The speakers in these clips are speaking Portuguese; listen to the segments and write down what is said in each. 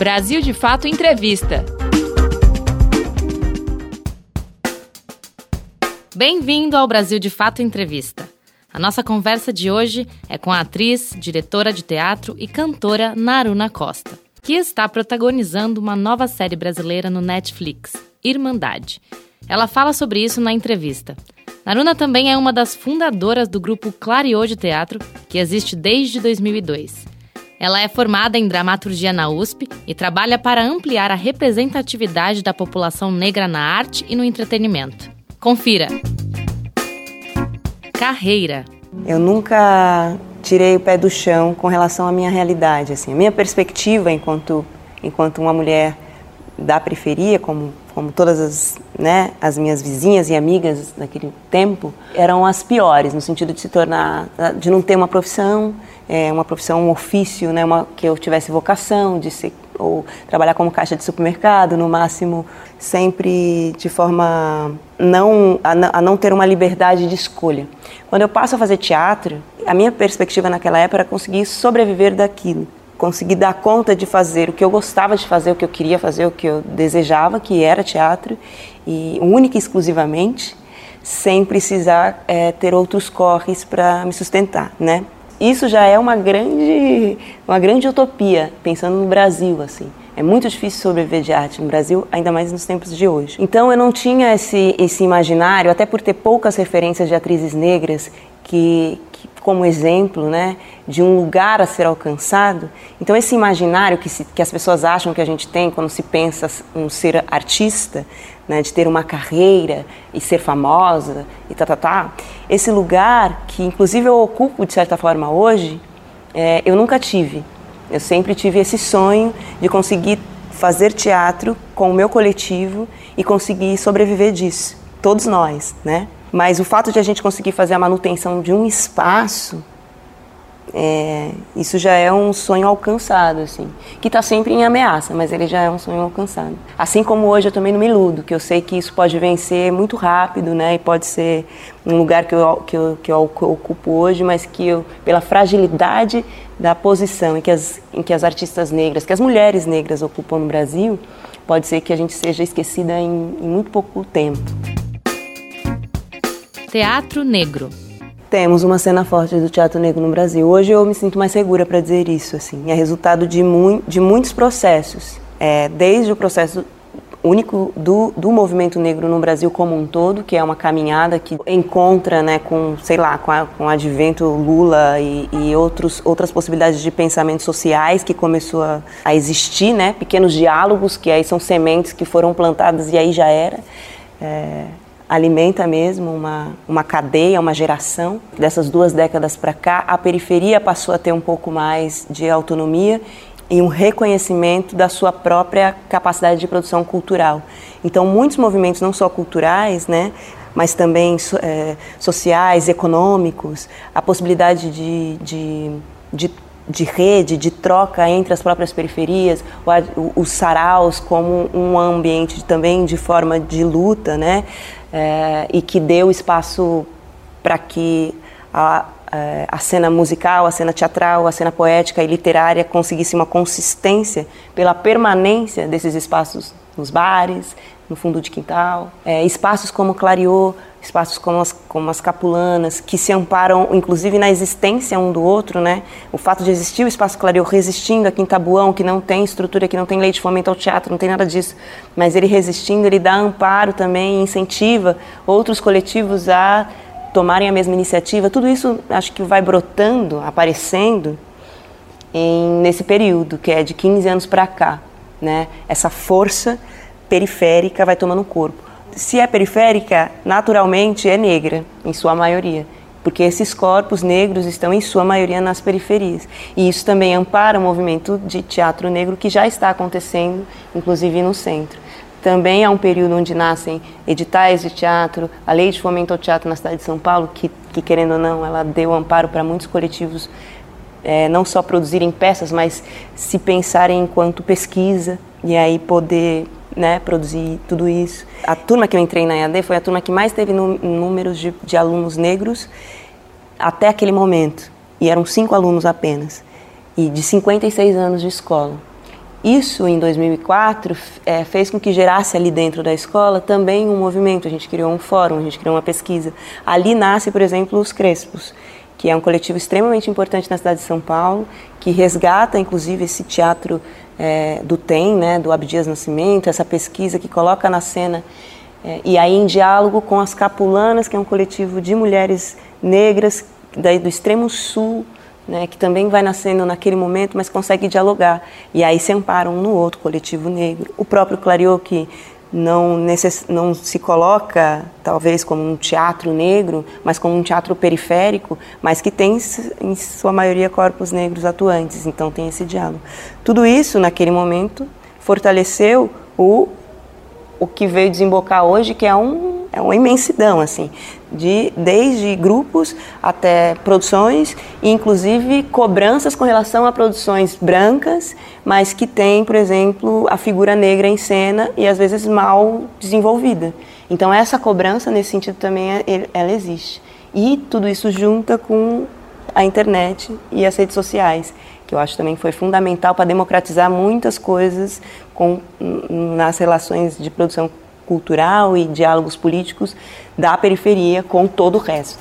Brasil de Fato Entrevista. Bem-vindo ao Brasil de Fato Entrevista. A nossa conversa de hoje é com a atriz, diretora de teatro e cantora Naruna Costa, que está protagonizando uma nova série brasileira no Netflix, Irmandade. Ela fala sobre isso na entrevista. Naruna também é uma das fundadoras do grupo Clariô de Teatro, que existe desde 2002. Ela é formada em dramaturgia na USP e trabalha para ampliar a representatividade da população negra na arte e no entretenimento. Confira! Carreira. Eu nunca tirei o pé do chão com relação à minha realidade. Assim. A minha perspectiva enquanto uma mulher da periferia, como todas as minhas vizinhas e amigas naquele tempo, eram as piores, no sentido de se tornar, de não ter uma profissão, um ofício, que eu tivesse vocação, ou trabalhar como caixa de supermercado, no máximo, sempre de forma a não ter uma liberdade de escolha. Quando eu passo a fazer teatro, a minha perspectiva naquela época era conseguir sobreviver daquilo, conseguir dar conta de fazer o que eu gostava de fazer, o que eu queria fazer, o que eu desejava, que era teatro, e única e exclusivamente, sem precisar ter outros corres para me sustentar, né? Isso já é uma grande utopia, pensando no Brasil, assim. É muito difícil sobreviver de arte no Brasil, ainda mais nos tempos de hoje. Então eu não tinha esse imaginário, até por ter poucas referências de atrizes negras que como exemplo, de um lugar a ser alcançado. Então esse imaginário que as pessoas acham que a gente tem quando se pensa em ser artista, de ter uma carreira e ser famosa e esse lugar que inclusive eu ocupo de certa forma hoje, eu nunca tive. Eu sempre tive esse sonho de conseguir fazer teatro com o meu coletivo e conseguir sobreviver disso, todos nós, Mas o fato de a gente conseguir fazer a manutenção de um espaço, isso já é um sonho alcançado, assim. Que está sempre em ameaça, mas ele já é um sonho alcançado. Assim como hoje eu também não me iludo, que eu sei que isso pode vencer muito rápido, E pode ser um lugar que eu ocupo hoje, mas que eu, pela fragilidade da posição em que as artistas negras, que as mulheres negras ocupam no Brasil, pode ser que a gente seja esquecida em muito pouco tempo. Teatro negro. Temos uma cena forte do teatro negro no Brasil. Hoje eu me sinto mais segura para dizer isso. Assim. É resultado de muitos processos. Desde o processo único do movimento negro no Brasil como um todo, que é uma caminhada que encontra com o advento Lula e outras possibilidades de pensamentos sociais que começou a existir, pequenos diálogos que aí são sementes que foram plantadas e aí já era. Alimenta mesmo uma cadeia, uma geração. Dessas 2 décadas para cá, a periferia passou a ter um pouco mais de autonomia e um reconhecimento da sua própria capacidade de produção cultural. Então, muitos movimentos, não só culturais, mas também sociais, econômicos, a possibilidade de rede, de troca entre as próprias periferias, os saraus como um ambiente também de forma de luta, e que deu espaço para que a cena musical, a cena teatral, a cena poética e literária conseguisse uma consistência pela permanência desses espaços nos bares, no fundo de quintal, espaços como Clariô, espaços como as Capulanas, que se amparam, inclusive, na existência um do outro, O fato de existir o espaço Clariô resistindo aqui em Taboão, que não tem estrutura, que não tem lei de fomento ao teatro, não tem nada disso, mas ele resistindo, ele dá amparo também, incentiva outros coletivos a tomarem a mesma iniciativa. Tudo isso, acho que vai brotando, aparecendo nesse período, que é de 15 anos para cá, Essa força periférica vai tomando corpo. Se é periférica, naturalmente é negra, em sua maioria, porque esses corpos negros estão, em sua maioria, nas periferias. E isso também ampara o movimento de teatro negro que já está acontecendo, inclusive no centro. Também há um período onde nascem editais de teatro, a lei de fomento ao teatro na cidade de São Paulo, que querendo ou não, ela deu amparo para muitos coletivos não só produzirem peças, mas se pensarem enquanto pesquisa e aí poder... produzir tudo isso. A turma que eu entrei na EAD foi a turma que mais teve números de alunos negros até aquele momento. E eram 5 alunos apenas. E de 56 anos de escola. Isso, em 2004, fez com que gerasse ali dentro da escola também um movimento. A gente criou um fórum, a gente criou uma pesquisa. Ali nasce, por exemplo, os Crespos, que é um coletivo extremamente importante na cidade de São Paulo, que resgata, inclusive, esse teatro do TEM, né, do Abdias Nascimento, essa pesquisa que coloca na cena, e aí em diálogo com as Capulanas, que é um coletivo de mulheres negras do extremo sul, né, que também vai nascendo naquele momento, mas consegue dialogar. E aí se amparam um no outro, coletivo negro. O próprio Clariô, que não se coloca, talvez, como um teatro negro, mas como um teatro periférico, mas que tem, em sua maioria, corpos negros atuantes. Então tem esse diálogo. Tudo isso, naquele momento, fortaleceu o que veio desembocar hoje, que é uma imensidão, assim, desde grupos até produções, inclusive cobranças com relação a produções brancas, mas que tem, por exemplo, a figura negra em cena e às vezes mal desenvolvida. Então essa cobrança, nesse sentido, também ela existe. E tudo isso junta com a internet e as redes sociais, que eu acho também foi fundamental para democratizar muitas coisas nas relações de produção cultural e diálogos políticos da periferia com todo o resto.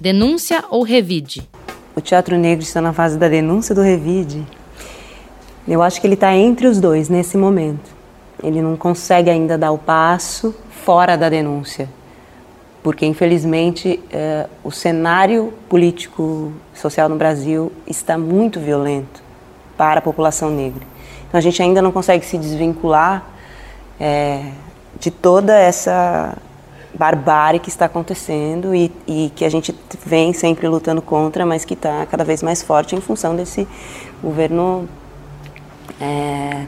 Denúncia ou revide? O teatro negro está na fase da denúncia do revide. Eu acho que ele está entre os dois nesse momento. Ele não consegue ainda dar o passo fora da denúncia, porque, infelizmente, o cenário político social no Brasil está muito violento para a população negra. Então a gente ainda não consegue se desvincular de toda essa barbárie que está acontecendo e que a gente vem sempre lutando contra, mas que está cada vez mais forte em função desse governo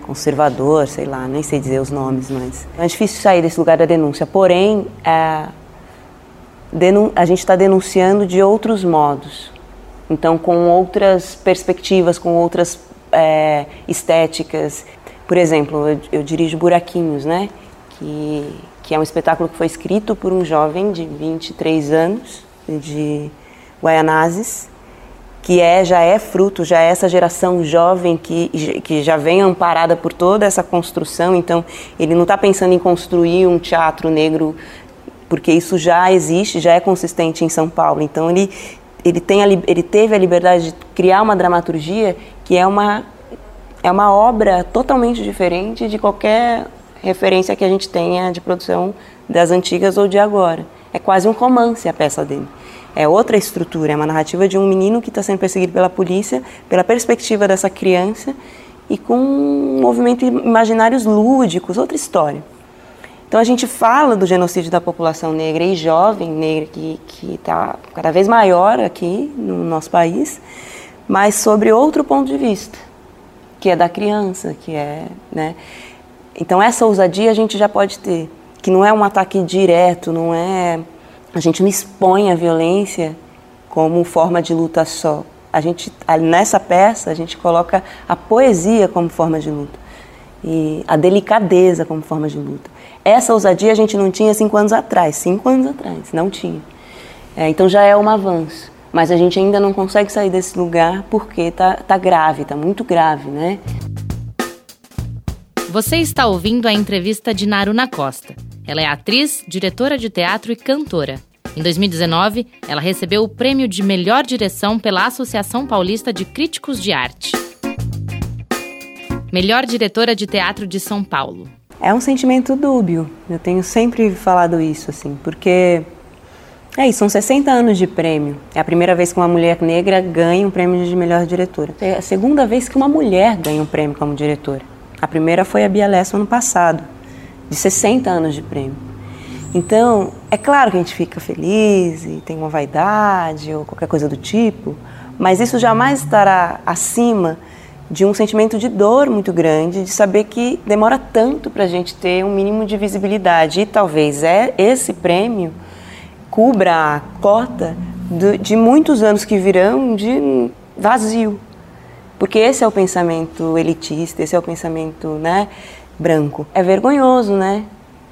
conservador, sei lá, nem sei dizer os nomes, mas é difícil sair desse lugar da denúncia. Porém, a gente está denunciando de outros modos, então com outras perspectivas, com outras estéticas. Por exemplo, eu dirijo Buraquinhos, né? Que é um espetáculo que foi escrito por um jovem de 23 anos, de Guaianases, que já é fruto, já é essa geração jovem que já vem amparada por toda essa construção. Então, ele não está pensando em construir um teatro negro, porque isso já existe, já é consistente em São Paulo. Então, ele teve a liberdade de criar uma dramaturgia que é uma obra totalmente diferente de qualquer referência que a gente tenha de produção das antigas ou de agora. É quase um romance a peça dele. É outra estrutura, é uma narrativa de um menino que está sendo perseguido pela polícia, pela perspectiva dessa criança e com um movimento imaginários lúdicos, outra história. Então a gente fala do genocídio da população negra e jovem negra que está cada vez maior aqui no nosso país, mas sobre outro ponto de vista, que é da criança, que é, né? Então essa ousadia a gente já pode ter, que não é um ataque direto, não é, a gente não expõe a violência como forma de luta só. A gente nessa peça a gente coloca a poesia como forma de luta e a delicadeza como forma de luta. Essa ousadia a gente não tinha 5 anos atrás, não tinha. Então já é um avanço. Mas a gente ainda não consegue sair desse lugar porque tá grave, tá muito grave, né? Você está ouvindo a entrevista de Naruna Costa. Ela é atriz, diretora de teatro e cantora. Em 2019, ela recebeu o prêmio de melhor direção pela Associação Paulista de Críticos de Arte. Melhor diretora de teatro de São Paulo. É um sentimento dúbio. Eu tenho sempre falado isso, assim, porque... são 60 anos de prêmio. É a primeira vez que uma mulher negra ganha um prêmio de melhor diretora. É a segunda vez que uma mulher ganha um prêmio como diretora. A primeira foi a Bia Lessa ano passado, de 60 anos de prêmio. Então, é claro que a gente fica feliz e tem uma vaidade ou qualquer coisa do tipo, mas isso jamais estará acima de um sentimento de dor muito grande, de saber que demora tanto para a gente ter um mínimo de visibilidade. E talvez esse prêmio cubra a cota de muitos anos que virão de vazio. Porque esse é o pensamento elitista, esse é o pensamento, né, branco. É vergonhoso, né,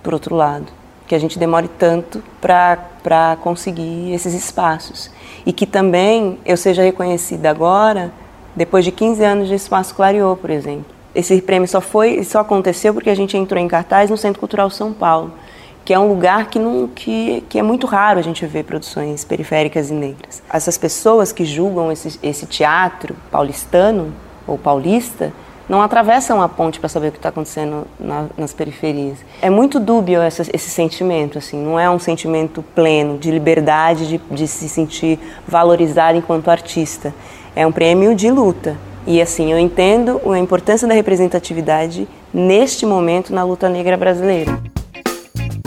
por outro lado, que a gente demore tanto para conseguir esses espaços. E que também eu seja reconhecida agora, depois de 15 anos de Espaço Clariô, por exemplo. Esse prêmio só aconteceu porque a gente entrou em cartaz no Centro Cultural São Paulo, que é um lugar que é muito raro a gente ver produções periféricas e negras. Essas pessoas que julgam esse teatro paulistano ou paulista não atravessam a ponte para saber o que está acontecendo nas periferias. É muito dúbio esse sentimento, assim, não é um sentimento pleno de liberdade, de se sentir valorizado enquanto artista. É um prêmio de luta. E assim, eu entendo a importância da representatividade neste momento na luta negra brasileira.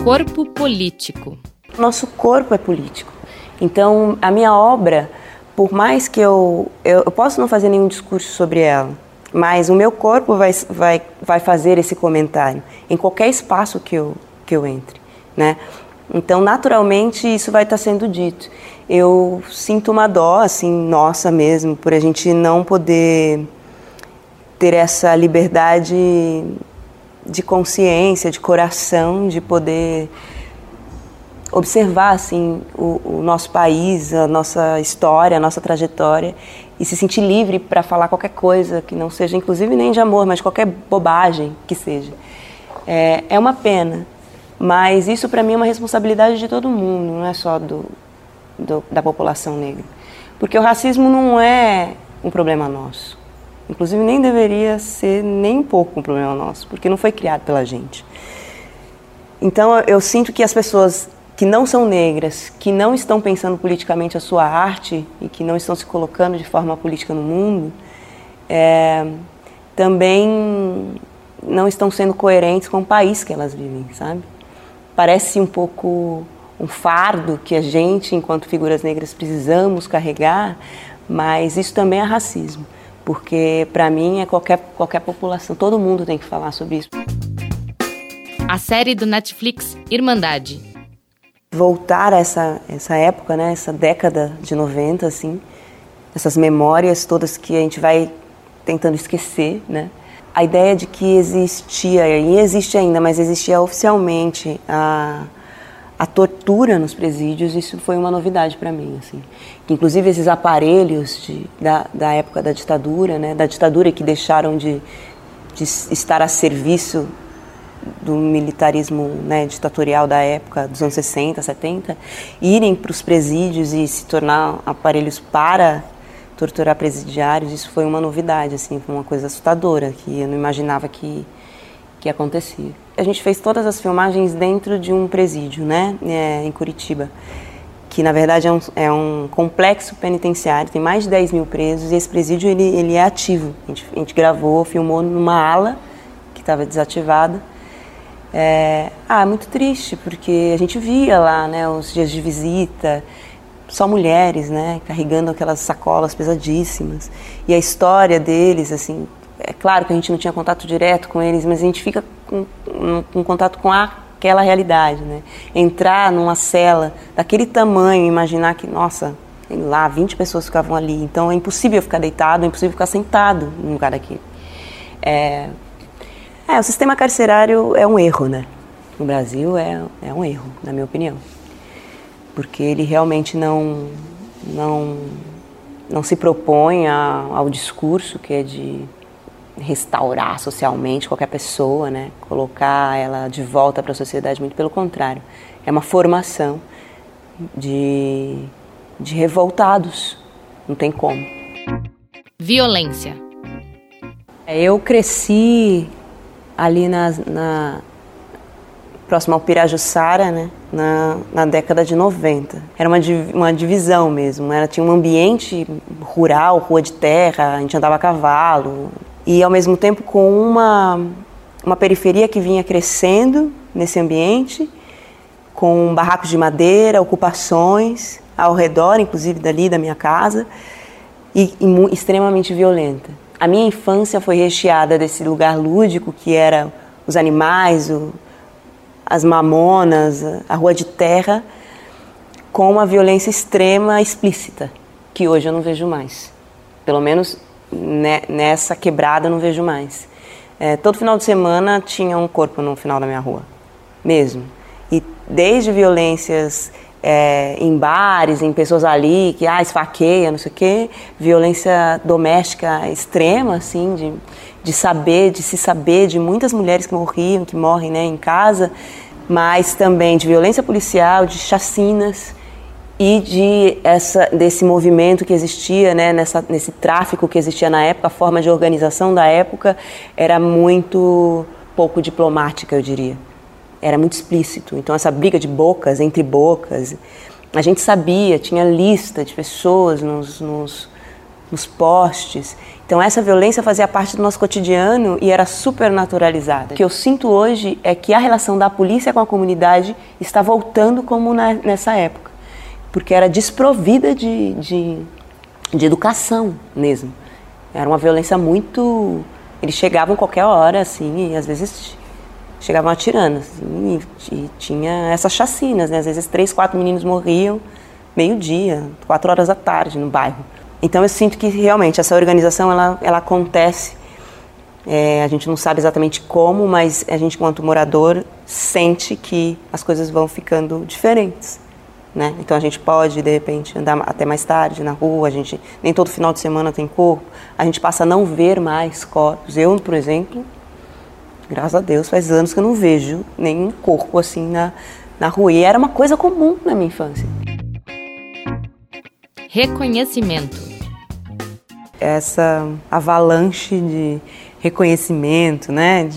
Corpo político. Nosso corpo é político. Então, a minha obra, por mais que eu posso não fazer nenhum discurso sobre ela, mas o meu corpo vai fazer esse comentário em qualquer espaço que eu entre, né? Então, naturalmente, isso vai estar sendo dito. Eu sinto uma dó, assim, nossa mesmo, por a gente não poder ter essa liberdade de consciência, de coração, de poder observar, assim, o nosso país, a nossa história, a nossa trajetória, e se sentir livre para falar qualquer coisa que não seja, inclusive nem de amor, mas qualquer bobagem que seja. É uma pena, mas isso para mim é uma responsabilidade de todo mundo, não é só da população negra. Porque o racismo não é um problema nosso. Inclusive nem deveria ser nem um pouco um problema nosso, porque não foi criado pela gente. Então eu sinto que as pessoas que não são negras, que não estão pensando politicamente a sua arte e que não estão se colocando de forma política no mundo, também não estão sendo coerentes com o país que elas vivem, sabe? Parece um pouco um fardo que a gente, enquanto figuras negras, precisamos carregar, mas isso também é racismo, porque para mim é qualquer população, todo mundo tem que falar sobre isso. A série do Netflix Irmandade. Voltar a essa época, né, essa década de 90, assim, essas memórias todas que a gente vai tentando esquecer, né? A ideia de que existia, e existe ainda, mas existia oficialmente a tortura nos presídios, isso foi uma novidade para mim, assim. Inclusive esses aparelhos da época da ditadura, né, da ditadura que deixaram de estar a serviço do militarismo, né, ditatorial da época, dos anos 60, 70, irem para os presídios e se tornar aparelhos para torturar presidiários, isso foi uma novidade, assim, foi uma coisa assustadora, que eu não imaginava que acontecia. A gente fez todas as filmagens dentro de um presídio, né, em Curitiba, que na verdade é um complexo penitenciário, tem mais de 10 mil presos, e esse presídio ele é ativo. A gente gravou, filmou numa ala que estava desativada. É muito triste, porque a gente via lá, né, os dias de visita, só mulheres, né, carregando aquelas sacolas pesadíssimas. E a história deles, assim, é claro que a gente não tinha contato direto com eles, mas a gente fica com contato com aquela realidade, né? Entrar numa cela daquele tamanho, imaginar que, nossa, lá 20 pessoas ficavam ali, então é impossível ficar deitado, é impossível ficar sentado num lugar daquele. O sistema carcerário é um erro, né? No Brasil é um erro, na minha opinião. Porque ele realmente não se propõe ao discurso que é de restaurar socialmente qualquer pessoa, né? Colocar ela de volta para a sociedade, muito pelo contrário. É uma formação de revoltados, não tem como. Violência. Eu cresci ali próximo ao Pirajussara, né, na década de 90. Era uma divisão mesmo, tinha um ambiente rural, rua de terra, a gente andava a cavalo, e ao mesmo tempo com uma periferia que vinha crescendo nesse ambiente, com barracos de madeira, ocupações, ao redor, inclusive dali da minha casa, e extremamente violenta. A minha infância foi recheada desse lugar lúdico que era os animais, as mamonas, a rua de terra, com uma violência extrema, explícita, que hoje eu não vejo mais. Pelo menos nessa quebrada eu não vejo mais. Todo final de semana tinha um corpo no final da minha rua, mesmo. E desde violências em bares, em pessoas ali que esfaqueia, não sei o quê, violência doméstica extrema, assim, de se saber de muitas mulheres que morrem, né, em casa, mas também de violência policial, de chacinas e desse movimento que existia, né, nesse tráfico que existia na época. A forma de organização da época era muito pouco diplomática, eu diria. Era muito explícito. Então, essa briga de bocas, entre bocas, a gente sabia, tinha lista de pessoas nos postes. Então, essa violência fazia parte do nosso cotidiano e era super naturalizada. O que eu sinto hoje é que a relação da polícia com a comunidade está voltando como nessa época, porque era desprovida de educação mesmo. Era uma violência muito... Eles chegavam qualquer hora, assim, e às vezes... chegavam atirando, assim, e tinha essas chacinas, né? Às vezes 3, 4 meninos morriam meio-dia, 4 horas da tarde no bairro. Então eu sinto que realmente essa organização, ela acontece, a gente não sabe exatamente como, mas a gente, quanto morador, sente que as coisas vão ficando diferentes, né? Então a gente pode, de repente, andar até mais tarde na rua, nem todo final de semana tem corpo, a gente passa a não ver mais corpos. Eu, por exemplo... Graças a Deus, faz anos que eu não vejo nenhum corpo assim na rua. E era uma coisa comum na minha infância. Reconhecimento. Essa avalanche de reconhecimento, né?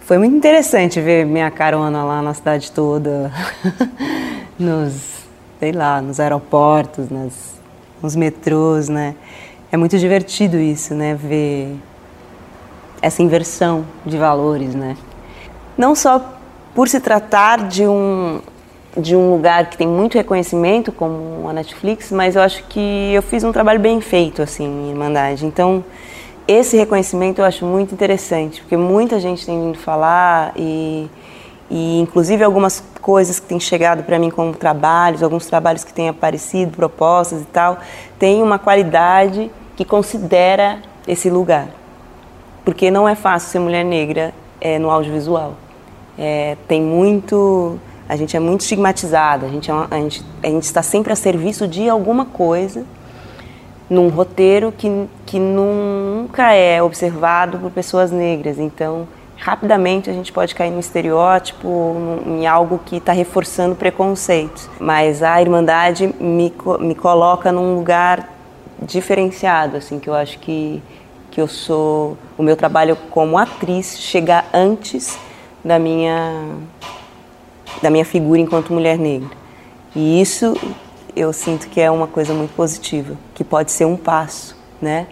Foi muito interessante ver minha carona lá na cidade toda, nos aeroportos, nos metrôs, né? É muito divertido isso, né? Ver essa inversão de valores, né? Não só por se tratar de um lugar que tem muito reconhecimento, como a Netflix, mas eu acho que eu fiz um trabalho bem feito, assim, em Irmandade. Então, esse reconhecimento eu acho muito interessante, porque muita gente tem vindo falar e inclusive, algumas coisas que têm chegado para mim como trabalhos, alguns trabalhos que têm aparecido, propostas e tal, tem uma qualidade que considera esse lugar. Porque não é fácil ser mulher negra no audiovisual. Tem muito... A gente é muito estigmatizada, a gente está sempre a serviço de alguma coisa, num roteiro que nunca é observado por pessoas negras. Então, rapidamente a gente pode cair num estereótipo, em algo que está reforçando preconceitos. Mas a Irmandade me coloca num lugar diferenciado, assim, que eu acho que eu sou... O meu trabalho como atriz chega antes da minha figura enquanto mulher negra. E isso eu sinto que é uma coisa muito positiva, que pode ser um passo, né?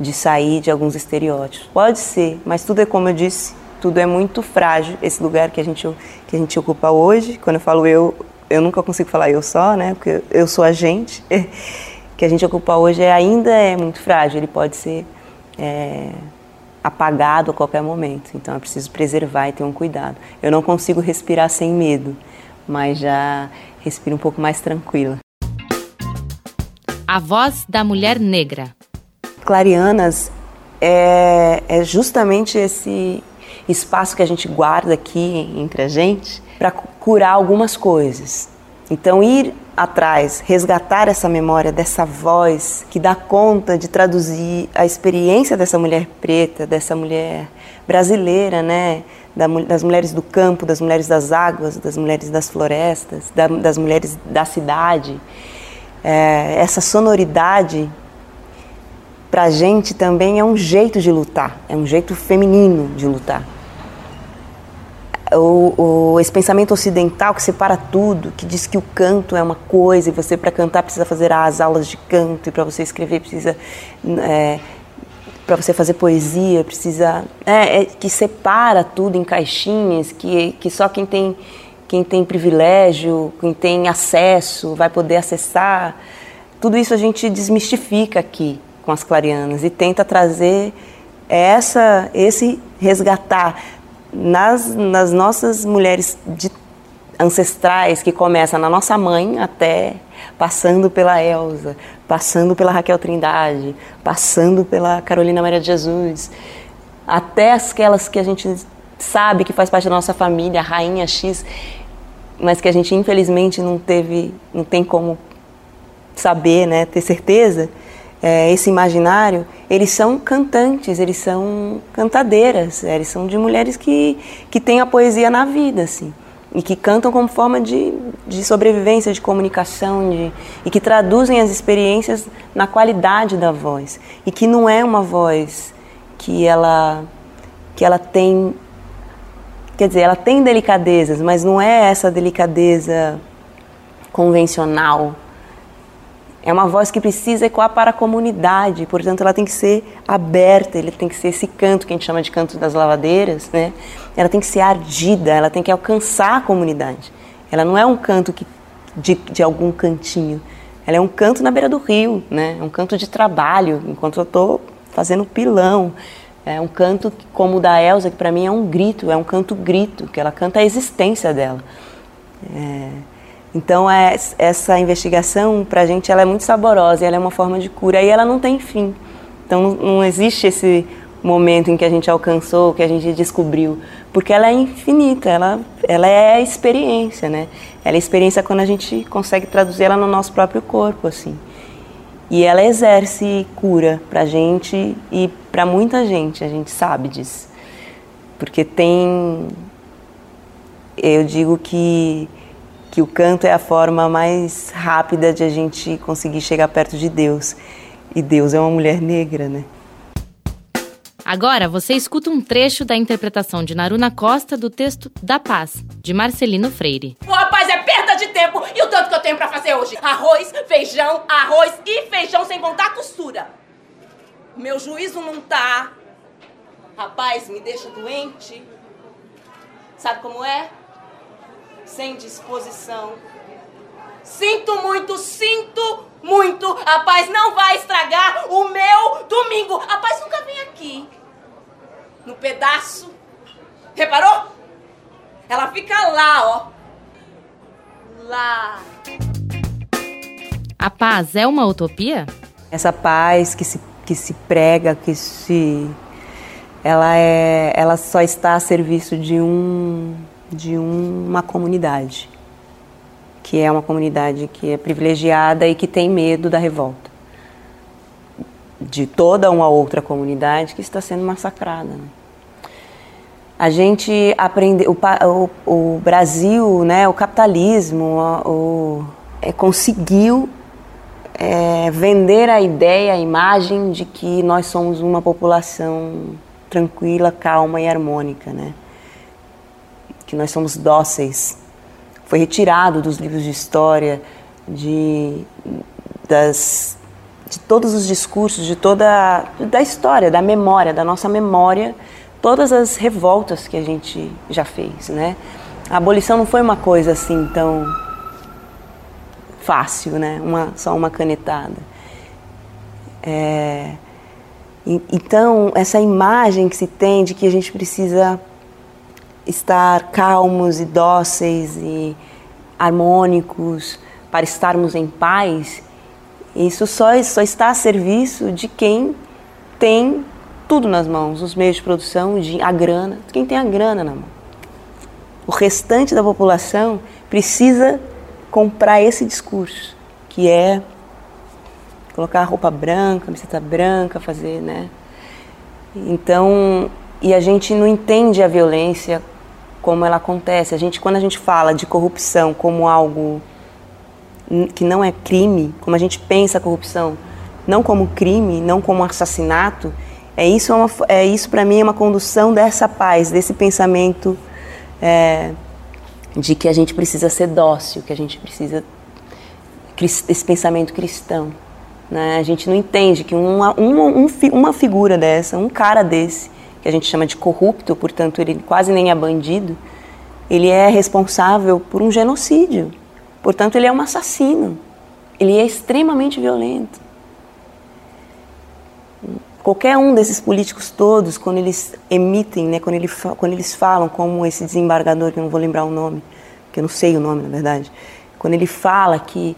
De sair de alguns estereótipos. Pode ser, mas tudo é, como eu disse, tudo é muito frágil. Esse lugar que a gente ocupa hoje, quando eu falo eu nunca consigo falar eu só, né? Porque eu sou a gente. Que a gente ocupa hoje ainda é muito frágil, ele pode ser... apagado a qualquer momento. Então é preciso preservar e ter um cuidado. Eu não consigo respirar sem medo, mas já respiro um pouco mais tranquila. A voz da mulher negra. Clarianas é justamente esse espaço que a gente guarda aqui entre a gente para curar algumas coisas. Então, ir atrás, resgatar essa memória dessa voz que dá conta de traduzir a experiência dessa mulher preta, dessa mulher brasileira, né? Das mulheres do campo, das mulheres das águas, das mulheres das florestas, das mulheres da cidade. Essa sonoridade, pra gente também é um jeito de lutar, é um jeito feminino de lutar. Esse pensamento ocidental que separa tudo, que diz que o canto é uma coisa e você, para cantar, precisa fazer as aulas de canto, e para você escrever precisa... para você fazer poesia precisa... que separa tudo em caixinhas, que só quem tem privilégio, quem tem acesso, vai poder acessar. Tudo isso a gente desmistifica aqui com as Clarianas e tenta trazer esse resgatar nas nossas mulheres ancestrais, que começa na nossa mãe até passando pela Elza, passando pela Raquel Trindade, passando pela Carolina Maria de Jesus, até aquelas que a gente sabe que faz parte da nossa família, a Rainha X. mas que a gente infelizmente não tem como saber, né, ter certeza, esse imaginário, eles são cantantes, eles são cantadeiras, eles são de mulheres que têm a poesia na vida, assim, e que cantam como forma de sobrevivência, de comunicação, e que traduzem as experiências na qualidade da voz, e que não é uma voz que ela tem, quer dizer, ela tem delicadezas, mas não é essa delicadeza convencional. É uma voz que precisa ecoar para a comunidade, portanto ela tem que ser aberta, ele tem que ser esse canto que a gente chama de canto das lavadeiras, né? Ela tem que ser ardida, ela tem que alcançar a comunidade. Ela não é um canto de algum cantinho, ela é um canto na beira do rio, né? É um canto de trabalho, enquanto eu estou fazendo pilão. É um canto como o da Elza, que para mim é um grito, é um canto-grito, que ela canta a existência dela. Então, essa investigação, para a gente, ela é muito saborosa, ela é uma forma de cura e ela não tem fim. Então, não existe esse momento em que a gente alcançou, que a gente descobriu, porque ela é infinita, ela é experiência, né? Ela é experiência quando a gente consegue traduzir ela no nosso próprio corpo, assim. E ela exerce cura para a gente e para muita gente, a gente sabe disso. Porque tem... Eu digo que o canto é a forma mais rápida de a gente conseguir chegar perto de Deus. E Deus é uma mulher negra, né? Agora você escuta um trecho da interpretação de Naruna Costa do texto Da Paz, de Marcelino Freire. A paz é perda de tempo e o tanto que eu tenho pra fazer hoje. Arroz e feijão sem contar a costura. Meu juízo não tá. Rapaz, me deixa doente. Sabe como é? Sem disposição. Sinto muito. A paz não vai estragar o meu domingo. A paz nunca vem aqui. No pedaço. Reparou? Ela fica lá, ó. Lá. A paz é uma utopia? Essa paz que se prega, ela só está a serviço de uma comunidade, que é uma comunidade que é privilegiada e que tem medo da revolta, de toda uma outra comunidade que está sendo massacrada, né? A gente aprende, o Brasil, né, o capitalismo, conseguiu vender a ideia, a imagem de que nós somos uma população tranquila, calma e harmônica, né? Que nós somos dóceis. Foi retirado dos livros de história, de todos os discursos, da história, da memória, da nossa memória, todas as revoltas que a gente já fez, né? A abolição não foi uma coisa assim tão fácil, né? Só uma canetada. Então, essa imagem que se tem de que a gente precisa estar calmos e dóceis e harmônicos para estarmos em paz, isso só está a serviço de quem tem tudo nas mãos, os meios de produção, a grana, quem tem a grana na mão. O restante da população precisa comprar esse discurso, que é colocar roupa branca, camiseta branca, fazer, né? Então, e a gente não entende a violência como ela acontece. Quando a gente fala de corrupção como algo que não é crime, como a gente pensa a corrupção não como crime, não como assassinato, isso para mim é uma condução dessa paz, desse pensamento de que a gente precisa ser dócil, que a gente precisa esse pensamento cristão, né? A gente não entende que uma figura dessa, um cara desse, que a gente chama de corrupto, portanto ele quase nem é bandido, ele é responsável por um genocídio, portanto ele é um assassino, ele é extremamente violento. Qualquer um desses políticos todos, quando eles emitem, né, quando eles falam, como esse desembargador, que eu não vou lembrar o nome, que eu não sei o nome, na verdade, quando ele fala que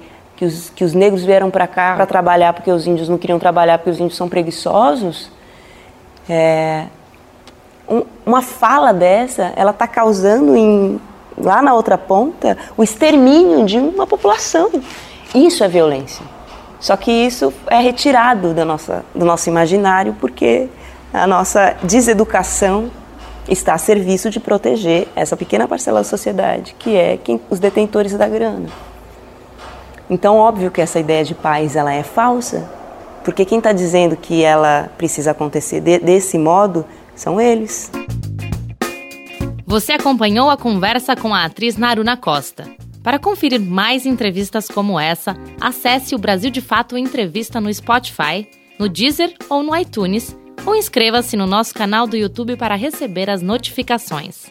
os negros vieram para cá para trabalhar porque os índios não queriam trabalhar, porque os índios são preguiçosos, uma fala dessa, ela está causando em lá na outra ponta, o extermínio de uma população. Isso é violência. Só que isso é retirado do nosso imaginário, porque a nossa deseducação está a serviço de proteger essa pequena parcela da sociedade, que é quem, os detentores da grana. Então, óbvio que essa ideia de paz ela é falsa, porque quem está dizendo que ela precisa acontecer desse modo são eles. Você acompanhou a conversa com a atriz Naruna Costa. Para conferir mais entrevistas como essa, acesse o Brasil de Fato Entrevista no Spotify, no Deezer ou no iTunes, ou inscreva-se no nosso canal do YouTube para receber as notificações.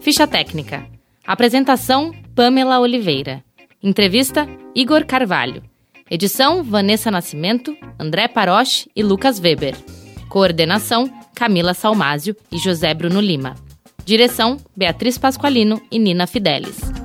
Ficha técnica. Apresentação, Pamela Oliveira. Entrevista, Igor Carvalho. Edição, Vanessa Nascimento, André Paroche e Lucas Weber. Coordenação, Camila Salmásio e José Bruno Lima. Direção, Beatriz Pasqualino e Nina Fidelis.